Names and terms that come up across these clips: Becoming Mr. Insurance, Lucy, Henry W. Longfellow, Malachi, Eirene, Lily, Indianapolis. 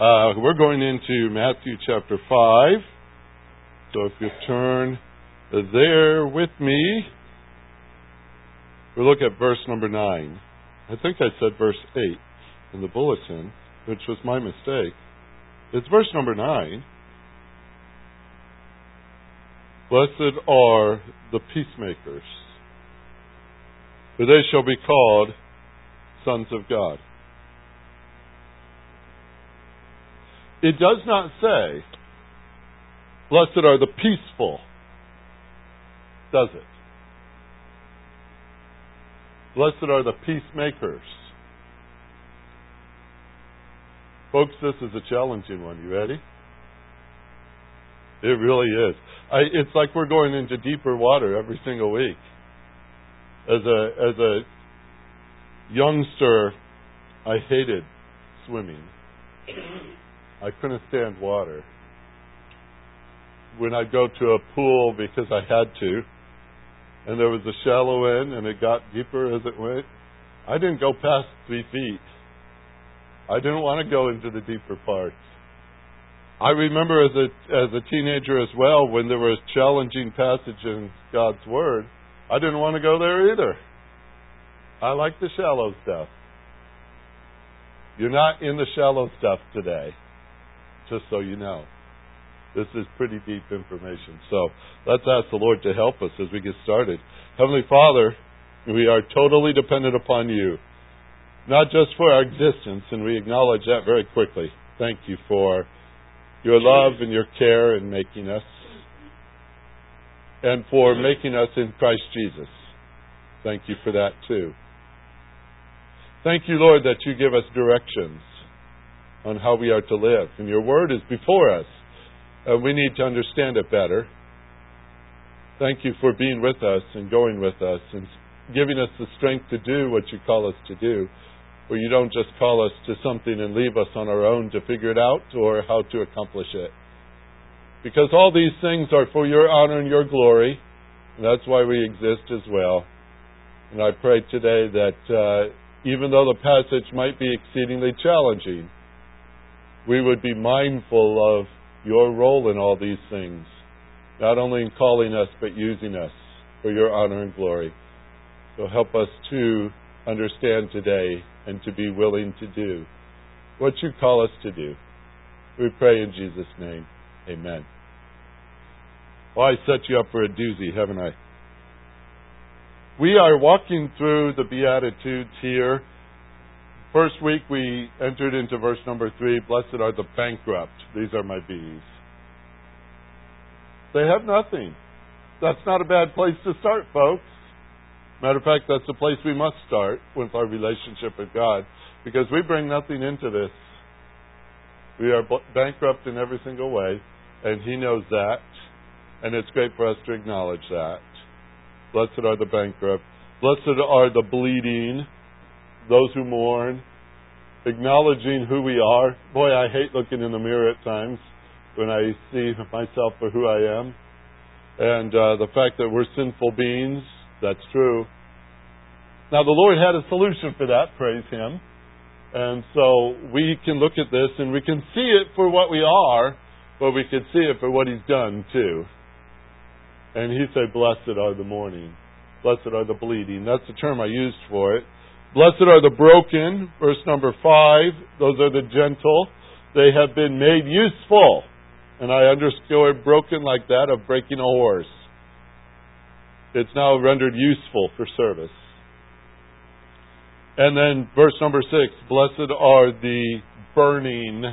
We're going into Matthew chapter 5. So if you turn there with me, we'll look at verse number 9. I think I said verse 8 in the bulletin, which was my mistake. It's verse number 9. Blessed are the peacemakers, for they shall be called sons of God. It does not say, blessed are the peaceful, does it? Blessed are the peacemakers. Folks, this is a challenging one. You ready? It really is. It's like we're going into deeper water every single week. As a youngster, I hated swimming. I couldn't stand water. When I'd go to a pool because I had to, and there was a shallow end, and it got deeper as it went, I didn't go past 3 feet. I didn't want to go into the deeper parts. I remember as a teenager as well, when there was a challenging passage in God's Word, I didn't want to go there either. I like the shallow stuff. You're not in the shallow stuff today, just so you know. This is pretty deep information. So let's ask the Lord to help us as we get started. Heavenly Father, we are totally dependent upon you, not just for our existence, and we acknowledge that very quickly. Thank you for your love and your care in making us, and for making us in Christ Jesus. Thank you for that too. Thank you, Lord, that you give us directions on how we are to live. And your word is before us, and we need to understand it better. Thank you for being with us and going with us and giving us the strength to do what you call us to do, where you don't just call us to something and leave us on our own to figure it out or how to accomplish it. Because all these things are for your honor and your glory, and that's why we exist as well. And I pray today that even though the passage might be exceedingly challenging, we would be mindful of your role in all these things, not only in calling us, but using us for your honor and glory. So help us to understand today and to be willing to do what you call us to do. We pray in Jesus' name. Amen. Well, I set you up for a doozy, haven't I? We are walking through the Beatitudes here. First week we entered into verse number 3, blessed are the bankrupt. These are my bees. They have nothing. That's not a bad place to start, folks. Matter of fact, that's the place we must start with our relationship with God, because we bring nothing into this. We are bankrupt in every single way, and he knows that, and it's great for us to acknowledge that. Blessed are the bankrupt. Blessed are the bleeding, those who mourn, acknowledging who we are. Boy, I hate looking in the mirror at times when I see myself for who I am. And the fact that we're sinful beings, that's true. Now, the Lord had a solution for that, praise him. And so we can look at this and we can see it for what we are, but we can see it for what he's done too. And he said, blessed are the mourning. Blessed are the bleeding. That's the term I used for it. Blessed are the broken, verse number 5. Those are the gentle. They have been made useful. And I underscore broken like that of breaking a horse. It's now rendered useful for service. And then verse number 6, blessed are the burning,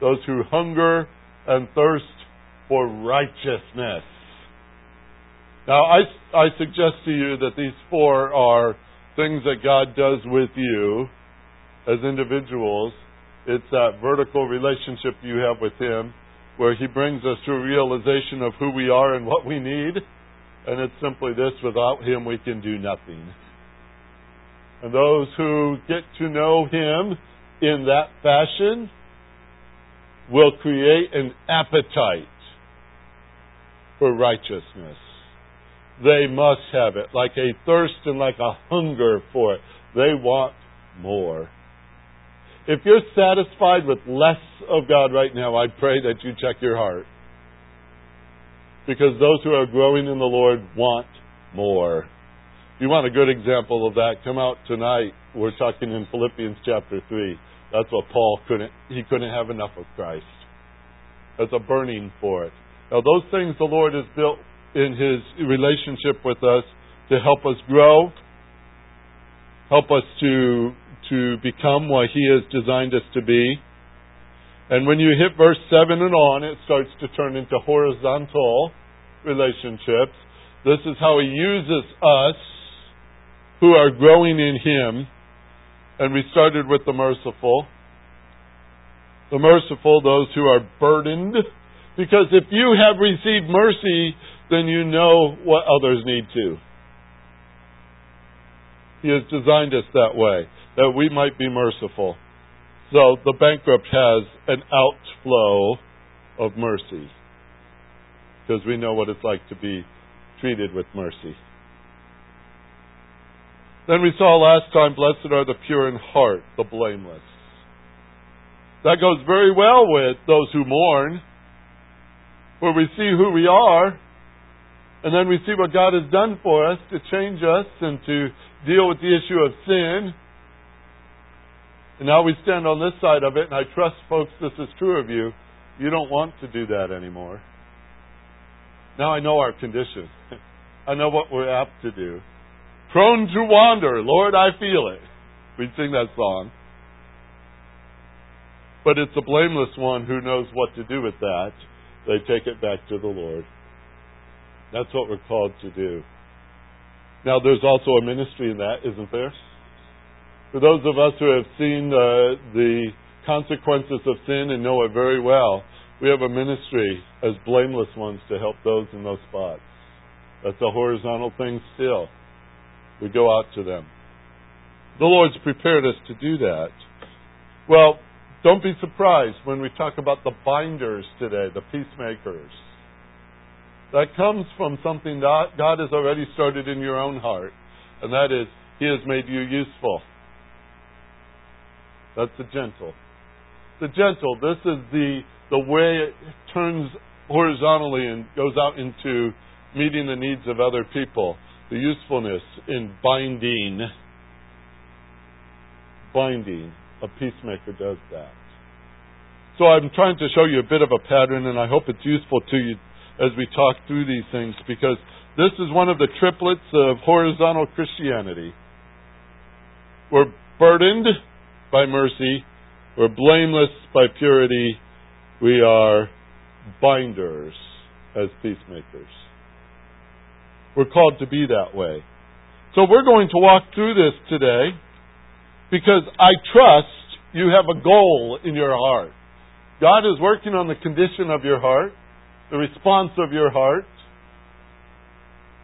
those who hunger and thirst for righteousness. Now, I suggest to you that these 4 are things that God does with you as individuals. It's that vertical relationship you have with him where he brings us to a realization of who we are and what we need. And it's simply this, without him we can do nothing. And those who get to know him in that fashion will create an appetite for righteousness. They must have it, like a thirst and like a hunger for it. They want more. If you're satisfied with less of God right now, I pray that you check your heart. Because those who are growing in the Lord want more. If you want a good example of that, come out tonight. We're talking in Philippians chapter 3. That's what Paul couldn't. He couldn't have enough of Christ. That's a burning for it. Now, those things the Lord has built in His relationship with us to help us grow, help us to become what He has designed us to be. And when you hit verse 7 and on, it starts to turn into horizontal relationships. This is how He uses us who are growing in Him. And we started with the merciful. The merciful, those who are burdened. Because if you have received mercy, then you know what others need too. He has designed us that way, that we might be merciful. So the bankrupt has an outflow of mercy, because we know what it's like to be treated with mercy. Then we saw last time, blessed are the pure in heart, the blameless. That goes very well with those who mourn, where we see who we are, and then we see what God has done for us to change us and to deal with the issue of sin. And now we stand on this side of it, and I trust, folks, this is true of you. You don't want to do that anymore. Now I know our condition. I know what we're apt to do. Prone to wander, Lord, I feel it. We'd sing that song. But it's a blameless one who knows what to do with that. They take it back to the Lord. That's what we're called to do. Now, there's also a ministry in that, isn't there? For those of us who have seen the consequences of sin and know it very well, we have a ministry as blameless ones to help those in those spots. That's a horizontal thing still. We go out to them. The Lord's prepared us to do that. Well, don't be surprised when we talk about the binders today, the peacemakers. That comes from something that God has already started in your own heart, and that is, He has made you useful. That's the gentle. The gentle, this is the way it turns horizontally and goes out into meeting the needs of other people. The usefulness in binding. Binding. A peacemaker does that. So I'm trying to show you a bit of a pattern, and I hope it's useful to you as we talk through these things, because this is one of the triplets of horizontal Christianity. We're burdened by mercy, we're blameless by purity, we are binders as peacemakers. We're called to be that way. So we're going to walk through this today, because I trust you have a goal in your heart. God is working on the condition of your heart, the response of your heart.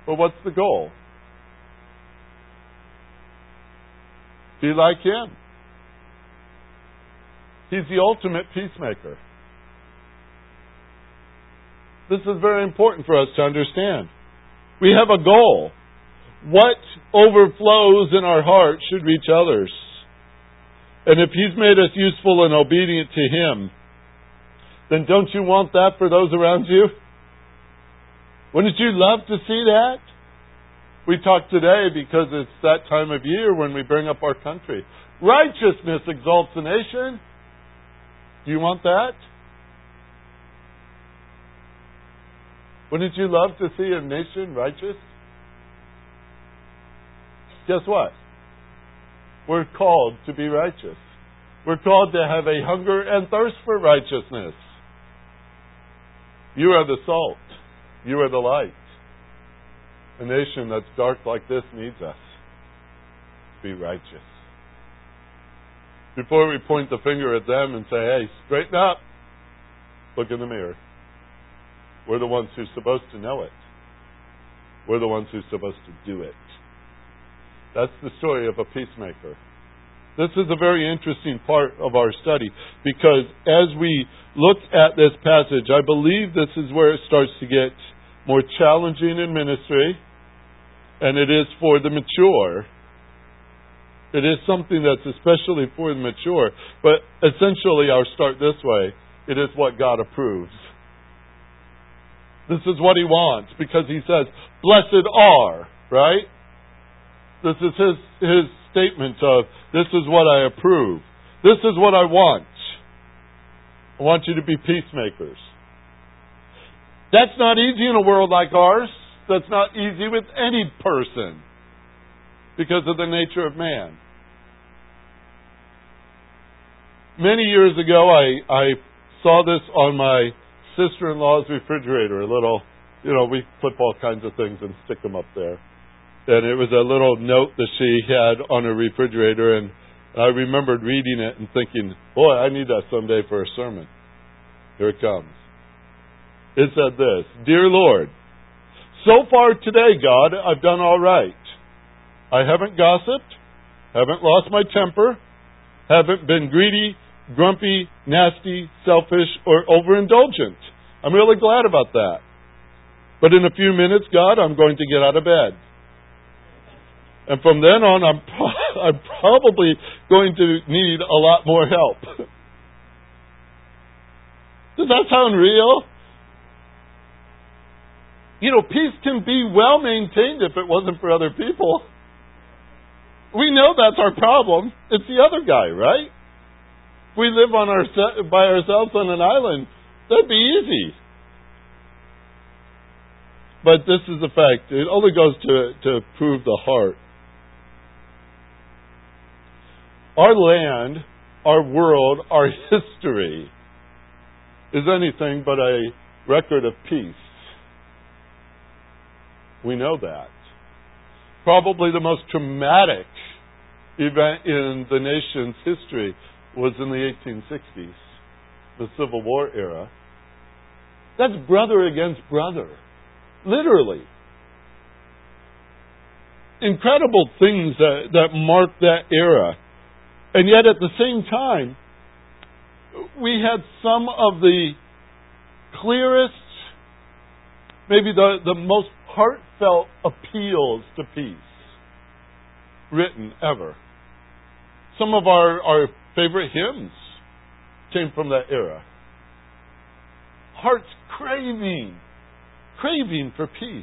But what's the goal? Be like Him. He's the ultimate peacemaker. This is very important for us to understand. We have a goal. What overflows in our heart should reach others. And if He's made us useful and obedient to Him, then don't you want that for those around you? Wouldn't you love to see that? We talk today because it's that time of year when we bring up our country. Righteousness exalts a nation. Do you want that? Wouldn't you love to see a nation righteous? Guess what? We're called to be righteous. We're called to have a hunger and thirst for righteousness. You are the salt. You are the light. A nation that's dark like this needs us to be righteous. Before we point the finger at them and say, hey, straighten up, look in the mirror. We're the ones who are supposed to know it. We're the ones who are supposed to do it. That's the story of a peacemaker. This is a very interesting part of our study, because as we look at this passage, I believe this is where it starts to get more challenging in ministry, and it is for the mature. It is something that's especially for the mature. But essentially, our start this way. It is what God approves. This is what He wants, because He says, blessed are, right? This is His statement of, this is what I approve. This is what I want. I want you to be peacemakers. That's not easy in a world like ours. That's not easy with any person, because of the nature of man. Many years ago, I saw this on my sister-in-law's refrigerator. A little, we flip all kinds of things and stick them up there. And it was a little note that she had on her refrigerator, and I remembered reading it and thinking, boy, I need that someday for a sermon. Here it comes. It said this: Dear Lord, so far today, God, I've done all right. I haven't gossiped, haven't lost my temper, haven't been greedy, grumpy, nasty, selfish, or overindulgent. I'm really glad about that. But in a few minutes, God, I'm going to get out of bed. And from then on, I'm probably going to need a lot more help. Does that sound real? Peace can be well maintained if it wasn't for other people. We know that's our problem. It's the other guy, right? If we live by ourselves on an island, that'd be easy. But this is the fact. It only goes to prove the heart. Our land, our world, our history is anything but a record of peace. We know that. Probably the most traumatic event in the nation's history was in the 1860s, the Civil War era. That's brother against brother, literally. Incredible things that marked that era. And yet at the same time, we had some of the clearest, maybe the most heartfelt appeals to peace written ever. Some of our favorite hymns came from that era. Hearts craving for peace.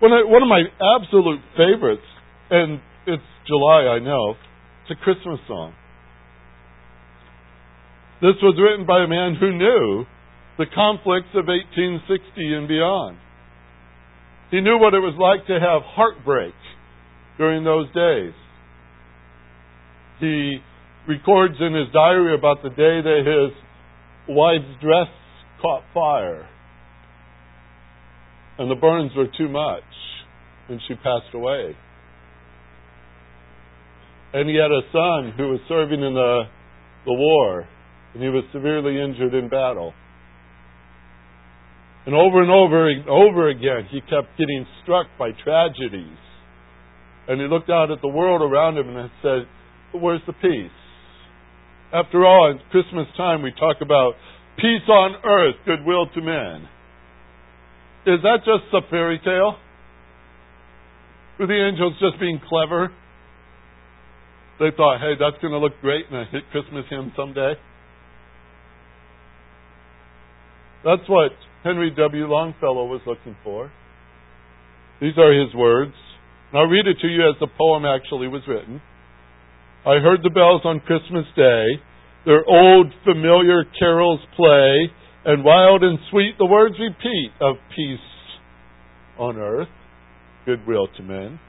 One of my absolute favorites, and it's July, I know, it's a Christmas song. This was written by a man who knew the conflicts of 1860 and beyond. He knew what it was like to have heartbreak during those days. He records in his diary about the day that his wife's dress caught fire and the burns were too much and she passed away. And he had a son who was serving in the war, and he was severely injured in battle. And over and over again, he kept getting struck by tragedies. And he looked out at the world around him and said, where's the peace? After all, at Christmas time, we talk about peace on earth, goodwill to men. Is that just a fairy tale? Were the angels just being clever? They thought, hey, that's going to look great in a Christmas hymn someday. That's what Henry W. Longfellow was looking for. These are his words. And I'll read it to you as the poem actually was written. I heard the bells on Christmas Day, their old familiar carols play, and wild and sweet the words repeat of peace on earth, goodwill to men.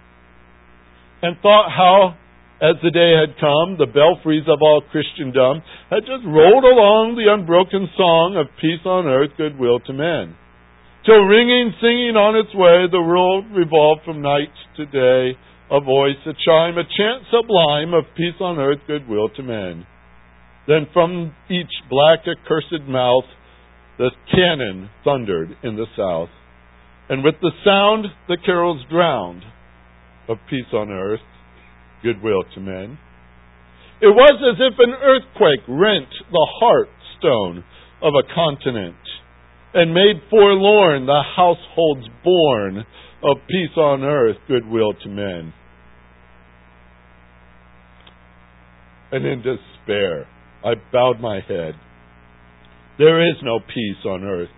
And thought how, as the day had come, the belfries of all Christendom had just rolled along the unbroken song of peace on earth, goodwill to men. Till ringing, singing on its way, the world revolved from night to day, a voice, a chime, a chant sublime of peace on earth, goodwill to men. Then from each black accursed mouth, the cannon thundered in the south, and with the sound the carols drowned of peace on earth, goodwill to men. It was as if an earthquake rent the heart stone of a continent and made forlorn the households born of peace on earth, goodwill to men. and in despair. I bowed my head. There is no peace on earth,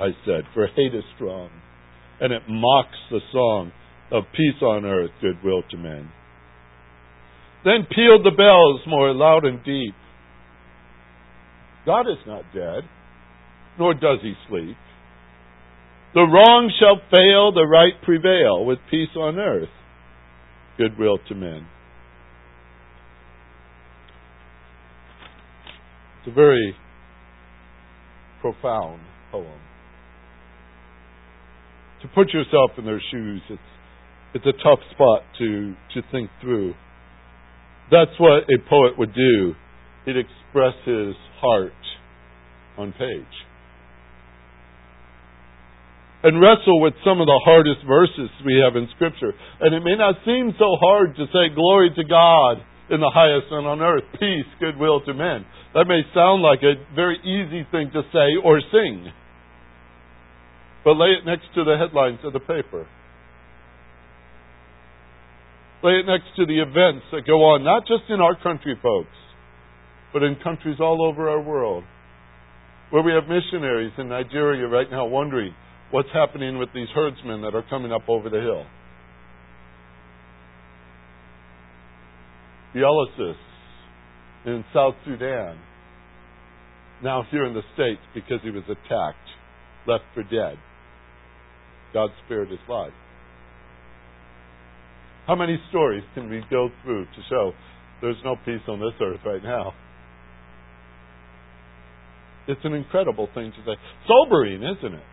I said, for hate is strong, and it mocks the song of peace on earth, goodwill to men. Then pealed the bells more loud and deep. God is not dead, nor does he sleep. The wrong shall fail, the right prevail, with peace on earth, goodwill to men. It's a very profound poem. To put yourself in their shoes, it's a tough spot to think through. That's what a poet would do. He'd express his heart on page. And wrestle with some of the hardest verses we have in Scripture. And it may not seem so hard to say, glory to God in the highest and on earth, peace, goodwill to men. That may sound like a very easy thing to say or sing. But lay it next to the headlines of the paper. Lay it next to the events that go on, not just in our country, folks, but in countries all over our world, where we have missionaries in Nigeria right now wondering what's happening with these herdsmen that are coming up over the hill. Dialysis in South Sudan, now here in the States because he was attacked, left for dead. God spared his life. How many stories can we go through to show there's no peace on this earth right now? It's an incredible thing to say. Sobering, isn't it?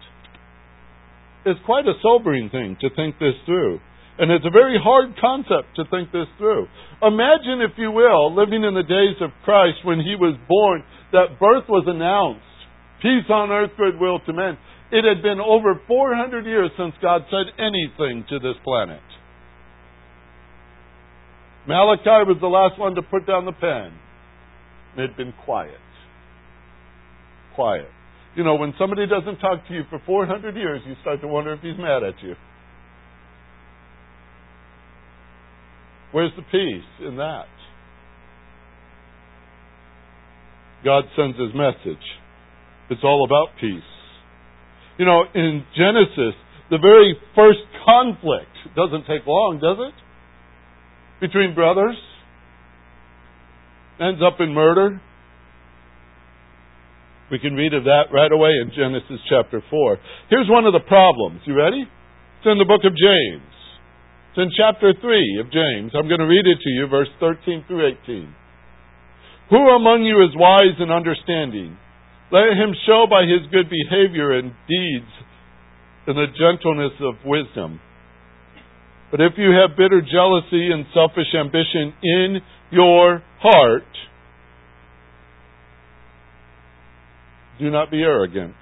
It's quite a sobering thing to think this through. And it's a very hard concept to think this through. Imagine, if you will, living in the days of Christ when he was born, that birth was announced. Peace on earth, goodwill to men. It had been over 400 years since God said anything to this planet. Malachi was the last one to put down the pen. And it had been quiet. Quiet. You know, when somebody doesn't talk to you for 400 years, you start to wonder if he's mad at you. Where's the peace in that? God sends his message. It's all about peace. You know, in Genesis, the very first conflict, doesn't take long, does it? Between brothers, ends up in murder. We can read of that right away in Genesis chapter 4. Here's one of the problems. You ready? It's in the book of James. It's in chapter 3 of James. I'm going to read it to you, verse 13 through 18. Who among you is wise and understanding? Let him show by his good behavior and deeds and the gentleness of wisdom. But if you have bitter jealousy and selfish ambition in your heart, do not be arrogant,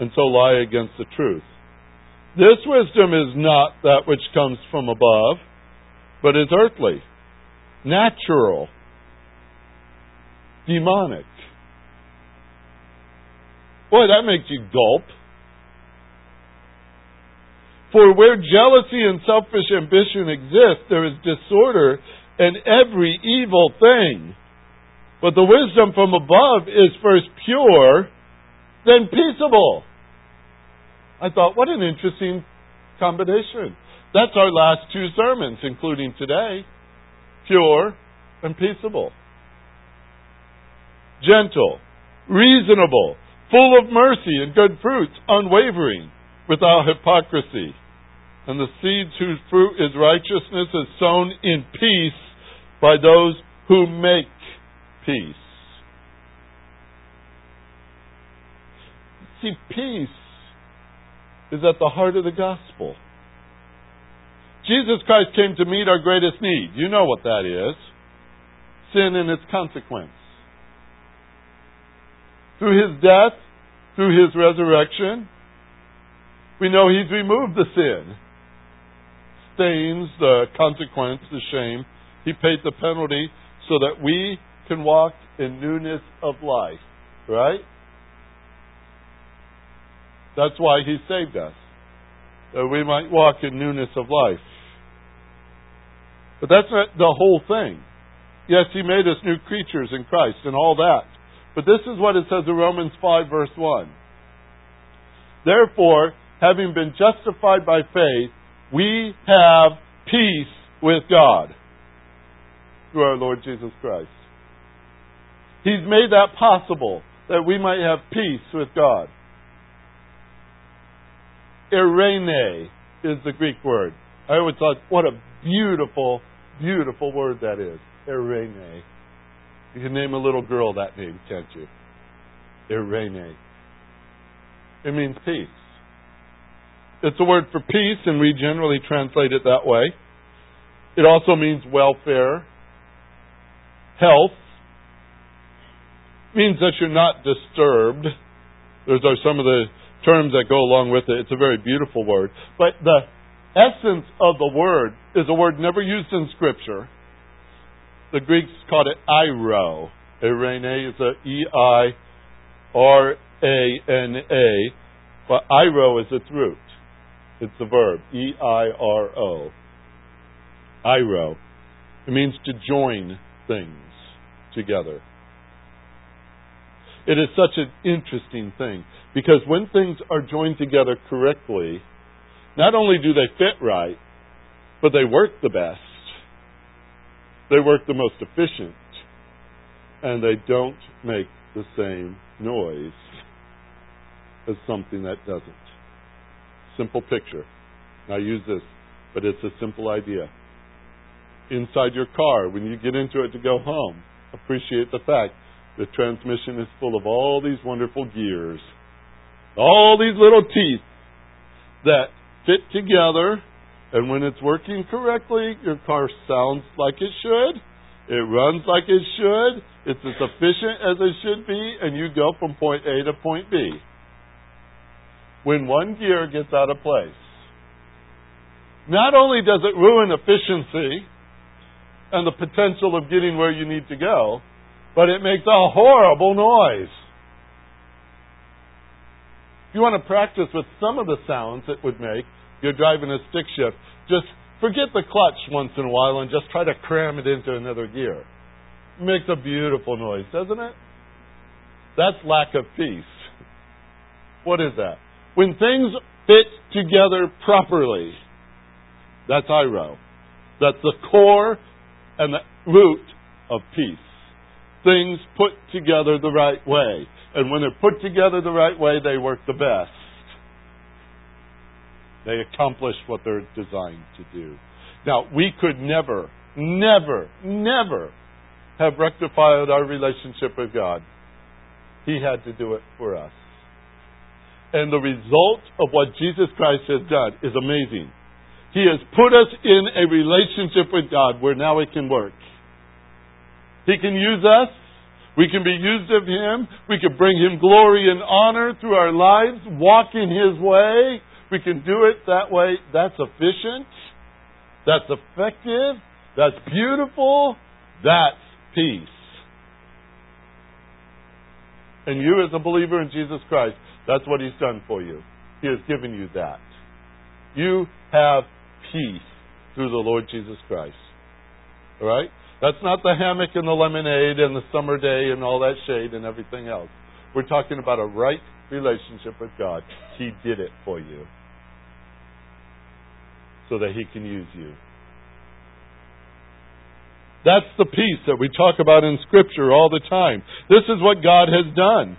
and so lie against the truth. This wisdom is not that which comes from above, but is earthly, natural, demonic. Boy, that makes you gulp. For where jealousy and selfish ambition exist, there is disorder and every evil thing. But the wisdom from above is first pure, then peaceable. I thought, what an interesting combination. That's our last two sermons, including today. Pure and peaceable. Gentle, reasonable, full of mercy and good fruits, unwavering, without hypocrisy. And the seeds whose fruit is righteousness is sown in peace by those who make peace. See, peace is at the heart of the gospel. Jesus Christ came to meet our greatest need. You know what that is. Sin and its consequence. Through his death, through his resurrection, we know he's removed the sin, stains, the consequence, the shame. He paid the penalty so that we can walk in newness of life, right? That's why he saved us, that we might walk in newness of life. But that's not the whole thing. Yes, He made us new creatures in Christ and all that. But this is what it says in Romans 5, verse 1. Therefore, having been justified by faith, we have peace with God through our Lord Jesus Christ. He's made that possible, that we might have peace with God. Eirene is the Greek word. I always thought, what a beautiful, beautiful word that is. Eirene. You can name a little girl that name, can't you? Eirene. It means peace. It's a word for peace, and we generally translate it that way. It also means welfare, health. Means that you're not disturbed. Those are some of the terms that go along with it. It's a very beautiful word. But the essence of the word is a word never used in Scripture. The Greeks called it eiro. Eirene is a E-I-R-A-N-A. But eiro is its root. It's the verb. E-I-R-O. Eiro. It means to join things together. It is such an interesting thing, because when things are joined together correctly, not only do they fit right, but they work the best. They work the most efficient, and they don't make the same noise as something that doesn't. Simple picture. Now use this, but it's a simple idea. Inside your car, when you get into it to go home, appreciate the fact the transmission is full of all these wonderful gears, all these little teeth that fit together, and when it's working correctly, your car sounds like it should, it runs like it should, it's as efficient as it should be, and you go from point A to point B. When one gear gets out of place, not only does it ruin efficiency and the potential of getting where you need to go, but it makes a horrible noise. If you want to practice with some of the sounds it would make, you're driving a stick shift, just forget the clutch once in a while and just try to cram it into another gear. It makes a beautiful noise, doesn't it? That's lack of peace. What is that? When things fit together properly, that's eiro. That's the core and the root of peace. Things put together the right way. And when they're put together the right way, they work the best. They accomplish what they're designed to do. Now, we could never, never, never have rectified our relationship with God. He had to do it for us. And the result of what Jesus Christ has done is amazing. He has put us in a relationship with God where now it can work. He can use us. We can be used of Him. We can bring Him glory and honor through our lives, walk in His way. We can do it that way. That's efficient. That's effective. That's beautiful. That's peace. And you as a believer in Jesus Christ, that's what He's done for you. He has given you that. You have peace through the Lord Jesus Christ. All right? That's not the hammock and the lemonade and the summer day and all that shade and everything else. We're talking about a right relationship with God. He did it for you so that He can use you. That's the peace that we talk about in Scripture all the time. This is what God has done.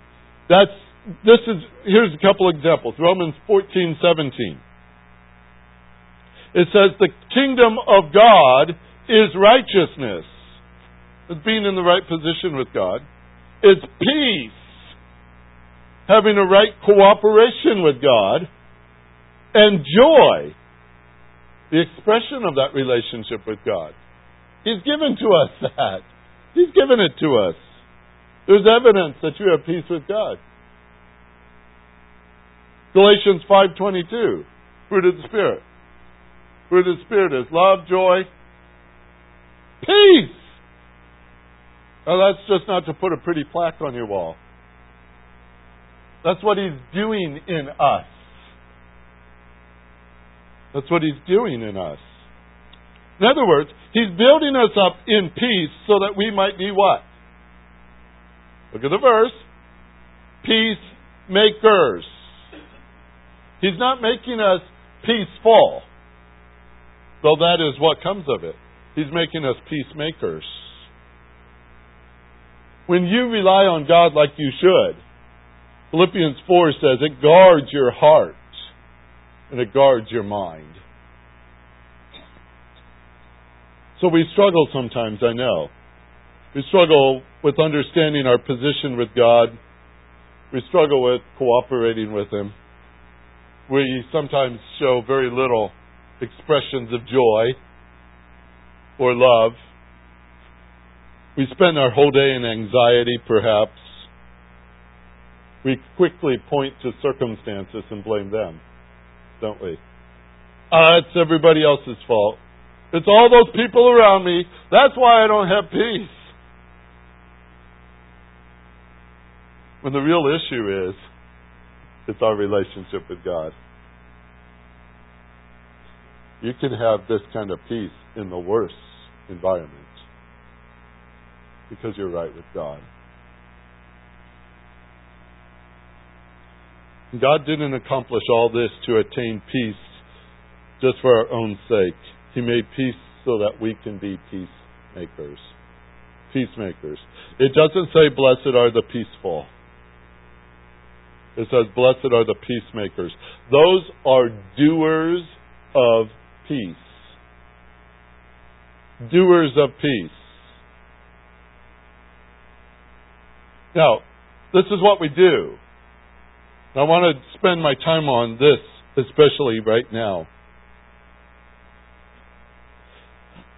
Here's a couple examples. Romans 14:17. It says, the kingdom of God is righteousness. It's being in the right position with God. It's peace. Having a right cooperation with God. And joy. The expression of that relationship with God. He's given to us that. He's given it to us. There's evidence that you have peace with God. Galatians 5:22. Fruit of the Spirit. Fruit of the Spirit is love, joy, peace! Now that's just not to put a pretty plaque on your wall. That's what He's doing in us. That's what He's doing in us. In other words, He's building us up in peace so that we might be what? Look at the verse. Peacemakers. He's not making us peaceful, though that is what comes of it. He's making us peacemakers. When you rely on God like you should, Philippians 4 says it guards your heart and it guards your mind. So we struggle sometimes, I know. We struggle with understanding our position with God. We struggle with cooperating with Him. We sometimes show very little expressions of joy or love. We spend our whole day in anxiety, perhaps. We quickly point to circumstances and blame them, don't we? It's everybody else's fault. It's all those people around me. That's why I don't have peace. When the real issue is, it's our relationship with God. You can have this kind of peace in the worst environment because you're right with God. God didn't accomplish all this to attain peace just for our own sake. He made peace so that we can be peacemakers. Peacemakers. It doesn't say, blessed are the peaceful. It says, blessed are the peacemakers. Those are doers of peace. Doers of peace. Now, this is what we do. I want to spend my time on this, especially right now.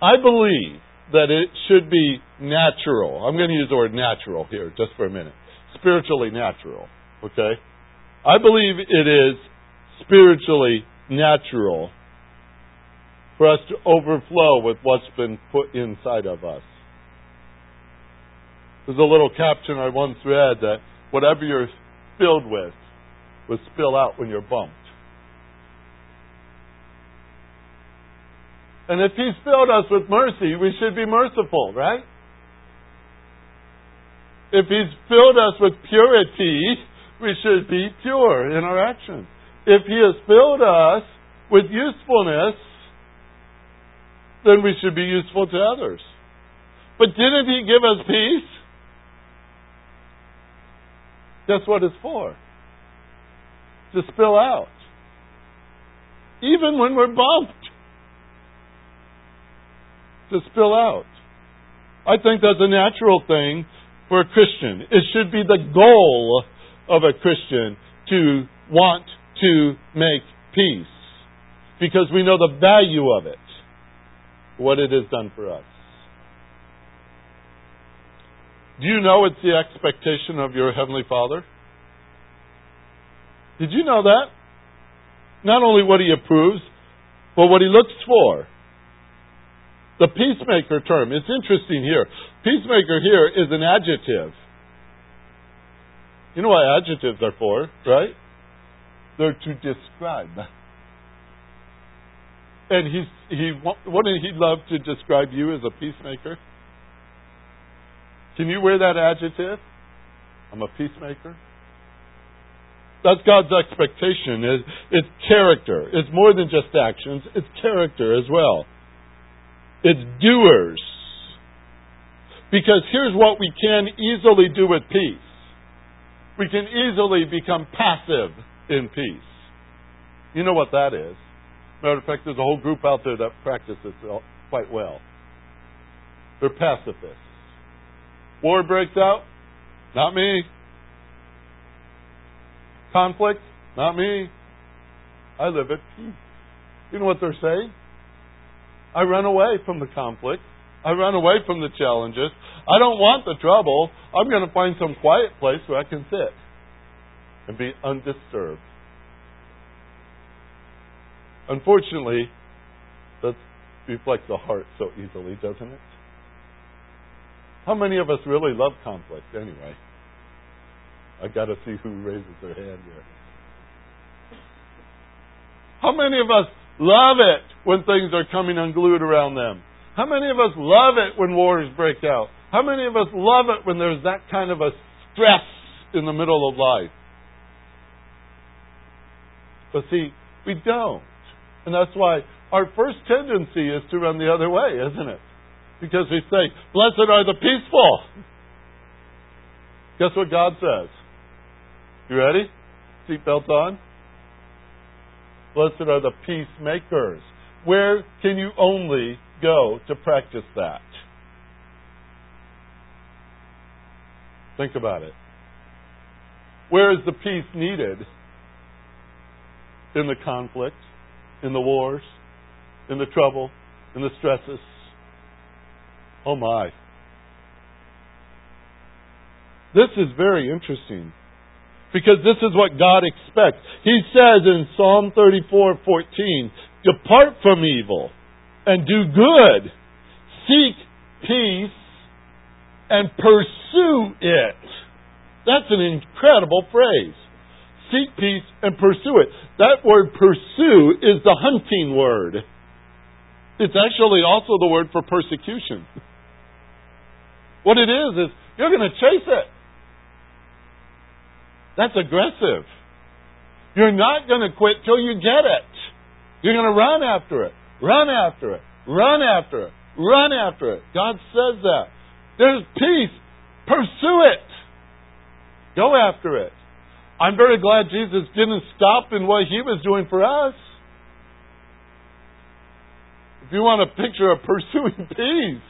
I believe that it should be natural. I'm going to use the word natural here just for a minute. Spiritually natural, okay? I believe it is spiritually natural for us to overflow with what's been put inside of us. There's a little caption I once read that whatever you're filled with will spill out when you're bumped. And if He's filled us with mercy, we should be merciful, right? If He's filled us with purity, we should be pure in our action. If He has filled us with usefulness, then we should be useful to others. But didn't He give us peace? That's what it's for. To spill out. Even when we're bumped. To spill out. I think that's a natural thing for a Christian. It should be the goal of a Christian to want to make peace. Because we know the value of it. What it has done for us. Do you know it's the expectation of your Heavenly Father? Did you know that? Not only what He approves, but what He looks for. The peacemaker term. It's interesting here. Peacemaker here is an adjective. You know what adjectives are for, right? They're to describe. And wouldn't He love to describe you as a peacemaker? Can you wear that adjective? I'm a peacemaker. That's God's expectation. It's character. It's more than just actions. It's character as well. It's doers. Because here's what we can easily do with peace. We can easily become passive in peace. You know what that is. Matter of fact, there's a whole group out there that practices it quite well. They're pacifists. War breaks out? Not me. Conflict? Not me. I live at peace. You know what they're saying? I run away from the conflict. I run away from the challenges. I don't want the trouble. I'm going to find some quiet place where I can sit and be undisturbed. Unfortunately, that reflects the heart so easily, doesn't it? How many of us really love conflict anyway? I've got to see who raises their hand here. How many of us love it? when things are coming unglued around them? How many of us love it when wars break out? How many of us love it when there's that kind of a stress in the middle of life? But see, we don't. And that's why our first tendency is to run the other way, isn't it? Because we say, blessed are the peaceful. Guess what God says? You ready? Seatbelt on. Blessed are the peacemakers. Where can you only go to practice that? Think about it. Where is the peace needed? In the conflict, in the wars, in the trouble, in the stresses. Oh my. This is very interesting, because this is what God expects. He says in Psalm 34:14, depart from evil and do good. Seek peace and pursue it. That's an incredible phrase. Seek peace and pursue it. That word pursue is the hunting word. It's actually also the word for persecution. What it is you're going to chase it. That's aggressive. You're not going to quit till you get it. You're going to run after it. Run after it. Run after it. Run after it. God says that. There's peace. Pursue it. Go after it. I'm very glad Jesus didn't stop in what He was doing for us. If you want a picture of pursuing peace,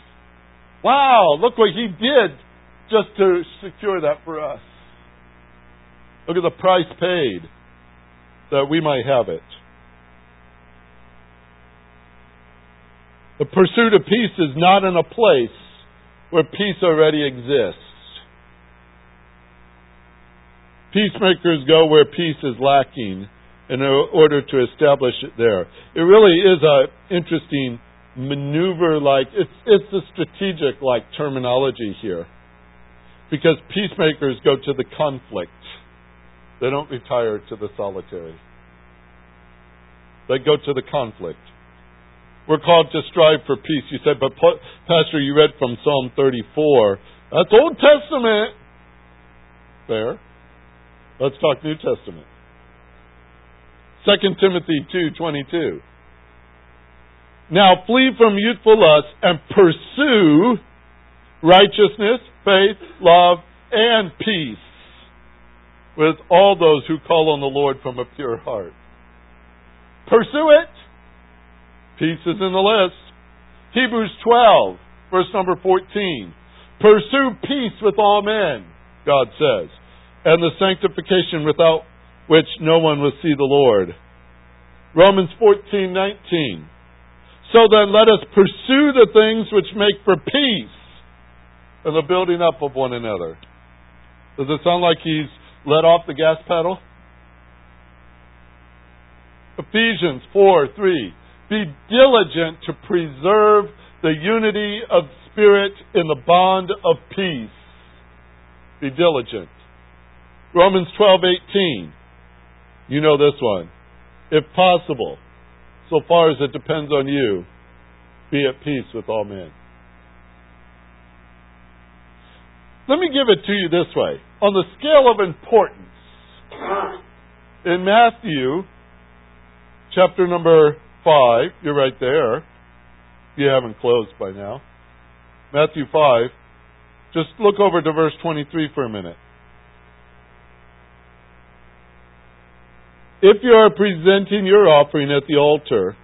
wow, look what He did just to secure that for us. Look at the price paid that we might have it. The pursuit of peace is not in a place where peace already exists. Peacemakers go where peace is lacking in order to establish it there. It really is an interesting maneuver. It's a strategic terminology here. Because peacemakers go to the conflict. They don't retire to the solitary. They go to the conflict. We're called to strive for peace. You said, but Pastor, you read from Psalm 34. That's Old Testament. There. Let's talk New Testament. 2 Timothy 2:22. Now flee from youthful lust and pursue righteousness, faith, love, and peace with all those who call on the Lord from a pure heart. Pursue it. Peace is in the list. Hebrews 12, verse number 14. Pursue peace with all men, God says, and the sanctification without which no one will see the Lord. Romans 14:19. So then let us pursue the things which make for peace and the building up of one another. Does it sound like he's let off the gas pedal? Ephesians 4:3. Be diligent to preserve the unity of spirit in the bond of peace. Be diligent. Romans 12:18. You know this one. If possible, so far as it depends on you, be at peace with all men. Let me give it to you this way. On the scale of importance, in Matthew chapter number 5, you're right there. You haven't closed by now. Matthew 5, just look over to verse 23 for a minute. If you are presenting your offering at the altar,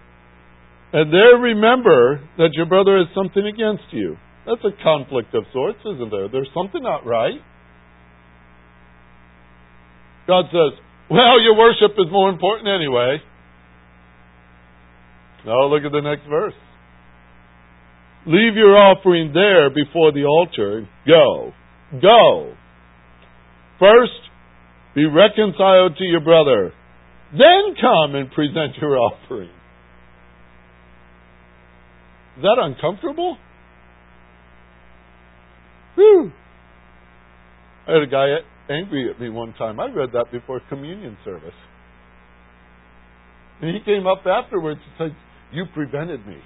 and there remember that your brother has something against you. That's a conflict of sorts, isn't there? There's something not right. God says, well, your worship is more important anyway. Now look at the next verse. Leave your offering there before the altar and go. Go. First, be reconciled to your brother. Then come and present your offering. Is that uncomfortable? Whew. I had a guy angry at me one time. I read that before communion service. And he came up afterwards and said, You prevented me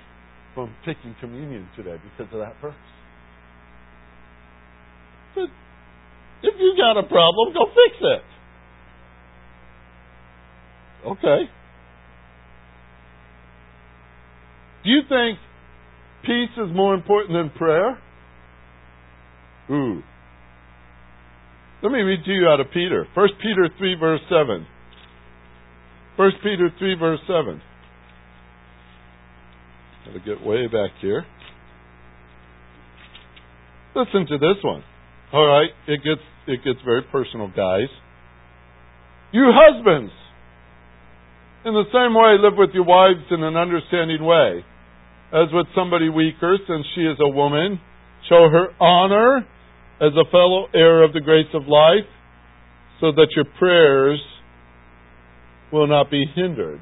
from taking communion today because of that verse. But if you got a problem, go fix it. Okay. Do you think peace is more important than prayer? Ooh. Let me read to you out of Peter. 1 Peter 3, verse 7. 1 Peter 3, verse 7. Got to get way back here. Listen to this one. All right, it gets very personal, guys. You husbands, in the same way, live with your wives in an understanding way. As with somebody weaker, since she is a woman, show her honor as a fellow heir of the grace of life, so that your prayers will not be hindered.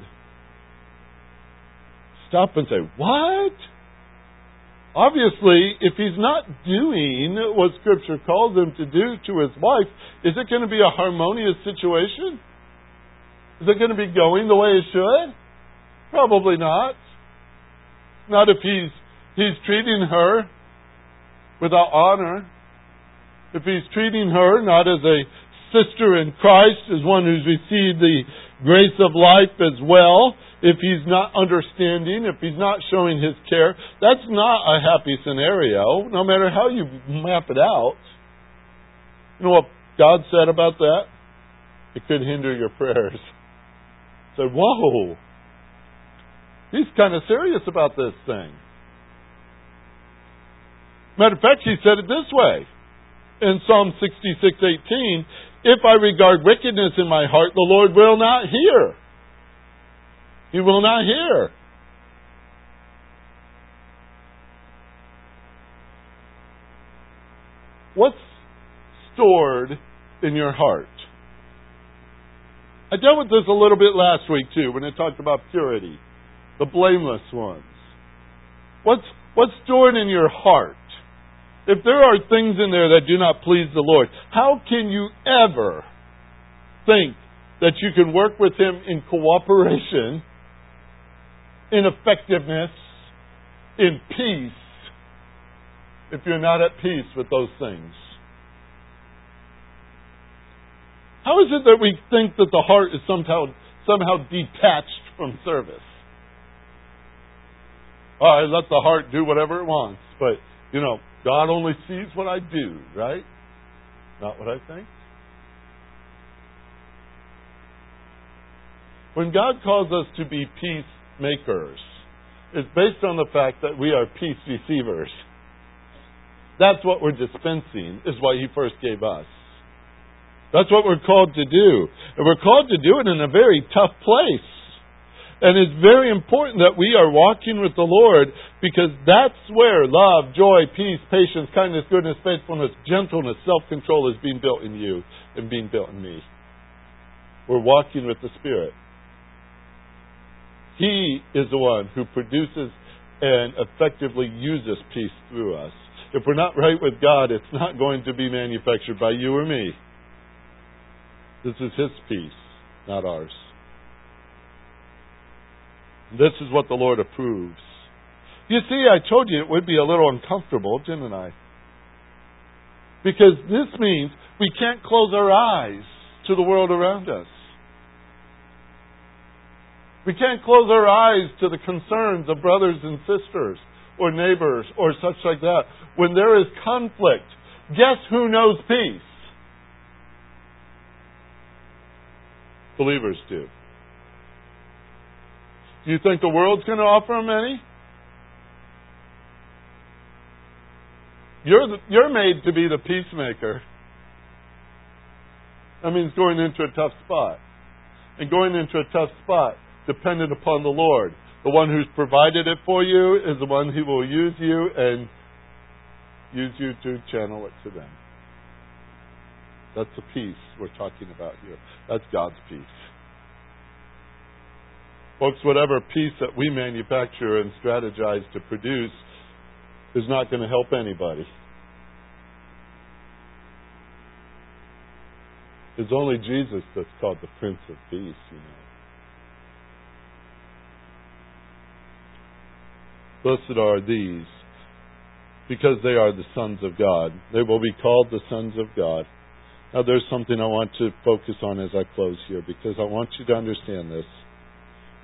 Stop and say, what? Obviously, if he's not doing what Scripture calls him to do to his wife, is it going to be a harmonious situation? Is it going to be going the way it should? Probably not. Not if he's treating her without honor. If he's treating her not as a sister in Christ, as one who's received the grace of life as well, if he's not understanding, if he's not showing his care, that's not a happy scenario, no matter how you map it out. You know what God said about that? It could hinder your prayers. Say, so, whoa! He's kind of serious about this thing. Matter of fact, he said it this way. In Psalm 66:18, if I regard wickedness in my heart, the Lord will not hear. He will not hear. What's stored in your heart? I dealt with this a little bit last week, too, when I talked about purity. The blameless ones. What's stored in your heart? If there are things in there that do not please the Lord, how can you ever think that you can work with Him in cooperation, in effectiveness, in peace, if you're not at peace with those things? How is it that we think that the heart is somehow detached from service? I let the heart do whatever it wants, but, God only sees what I do, right? Not what I think. When God calls us to be peacemakers, it's based on the fact that we are peace receivers. That's what we're dispensing, is why He first gave us. That's what we're called to do. And we're called to do it in a very tough place. And it's very important that we are walking with the Lord, because that's where love, joy, peace, patience, kindness, goodness, faithfulness, gentleness, self-control is being built in you and being built in me. We're walking with the Spirit. He is the one who produces and effectively uses peace through us. If we're not right with God, it's not going to be manufactured by you or me. This is His peace, not ours. This is what the Lord approves. You see, I told you it would be a little uncomfortable, didn't I? Because this means we can't close our eyes to the world around us. We can't close our eyes to the concerns of brothers and sisters or neighbors or such like that. When there is conflict, guess who knows peace? Believers do. Do you think the world's going to offer them any? You're made to be the peacemaker. That means going into a tough spot. And going into a tough spot dependent upon the Lord. The one who's provided it for you is the one who will use you and use you to channel it to them. That's the peace we're talking about here. That's God's peace. Folks, whatever peace that we manufacture and strategize to produce is not going to help anybody. It's only Jesus that's called the Prince of Peace, Blessed are these, because they are the sons of God. They will be called the sons of God. Now there's something I want to focus on as I close here, because I want you to understand this.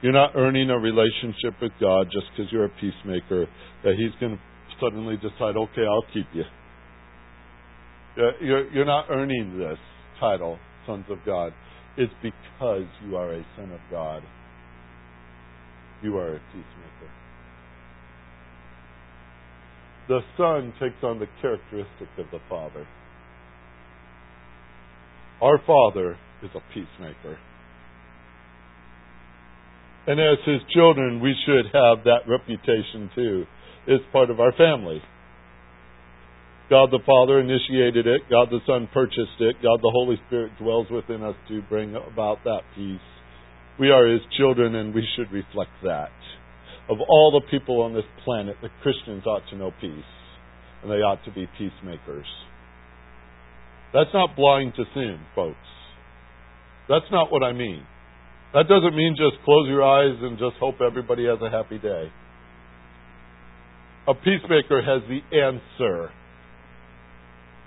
You're not earning a relationship with God just because you're a peacemaker, that He's going to suddenly decide, okay, I'll keep you. You're not earning this title, sons of God. It's because you are a son of God. You are a peacemaker. The Son takes on the characteristic of the Father. Our Father is a peacemaker. And as His children, we should have that reputation too. It's part of our family. God the Father initiated it. God the Son purchased it. God the Holy Spirit dwells within us to bring about that peace. We are His children, and we should reflect that. Of all the people on this planet, the Christians ought to know peace, and they ought to be peacemakers. That's not blind to sin, folks. That's not what I mean. That doesn't mean just close your eyes and just hope everybody has a happy day. A peacemaker has the answer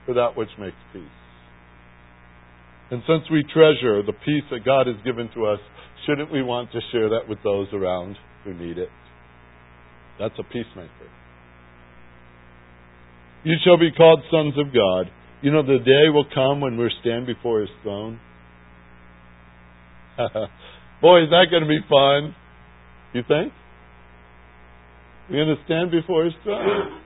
for that which makes peace. And since we treasure the peace that God has given to us, shouldn't we want to share that with those around who need it? That's a peacemaker. You shall be called sons of God. You know, the day will come when we stand before His throne. Boy, is that going to be fun? You think? We're going to stand before His throne.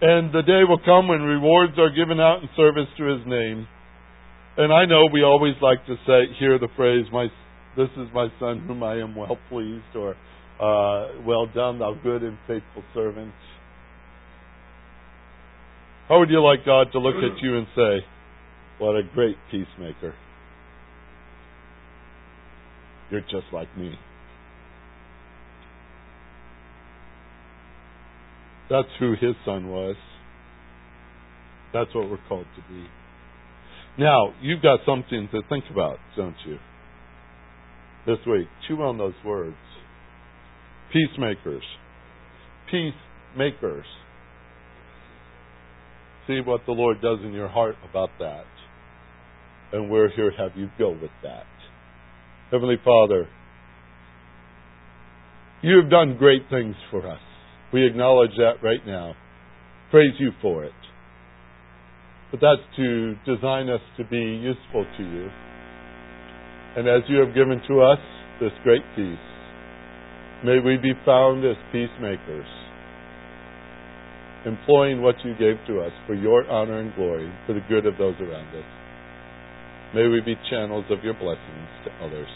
And the day will come when rewards are given out in service to His name. And I know we always like to say, hear the phrase, "This is my Son whom I am well pleased," or "Well done, thou good and faithful servant." How would you like God to look at you and say, "What a great peacemaker. You're just like me." That's who His Son was. That's what we're called to be. Now, you've got something to think about, don't you? This week, chew on those words. Peacemakers. Peacemakers. See what the Lord does in your heart about that. And we're here to have you go with that. Heavenly Father, You have done great things for us. We acknowledge that right now. Praise You for it. But that's to design us to be useful to You. And as You have given to us this great peace, may we be found as peacemakers, employing what You gave to us for Your honor and glory, for the good of those around us. May we be channels of Your blessings to others.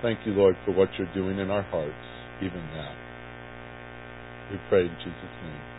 Thank You, Lord, for what You're doing in our hearts, even now. We pray in Jesus' name.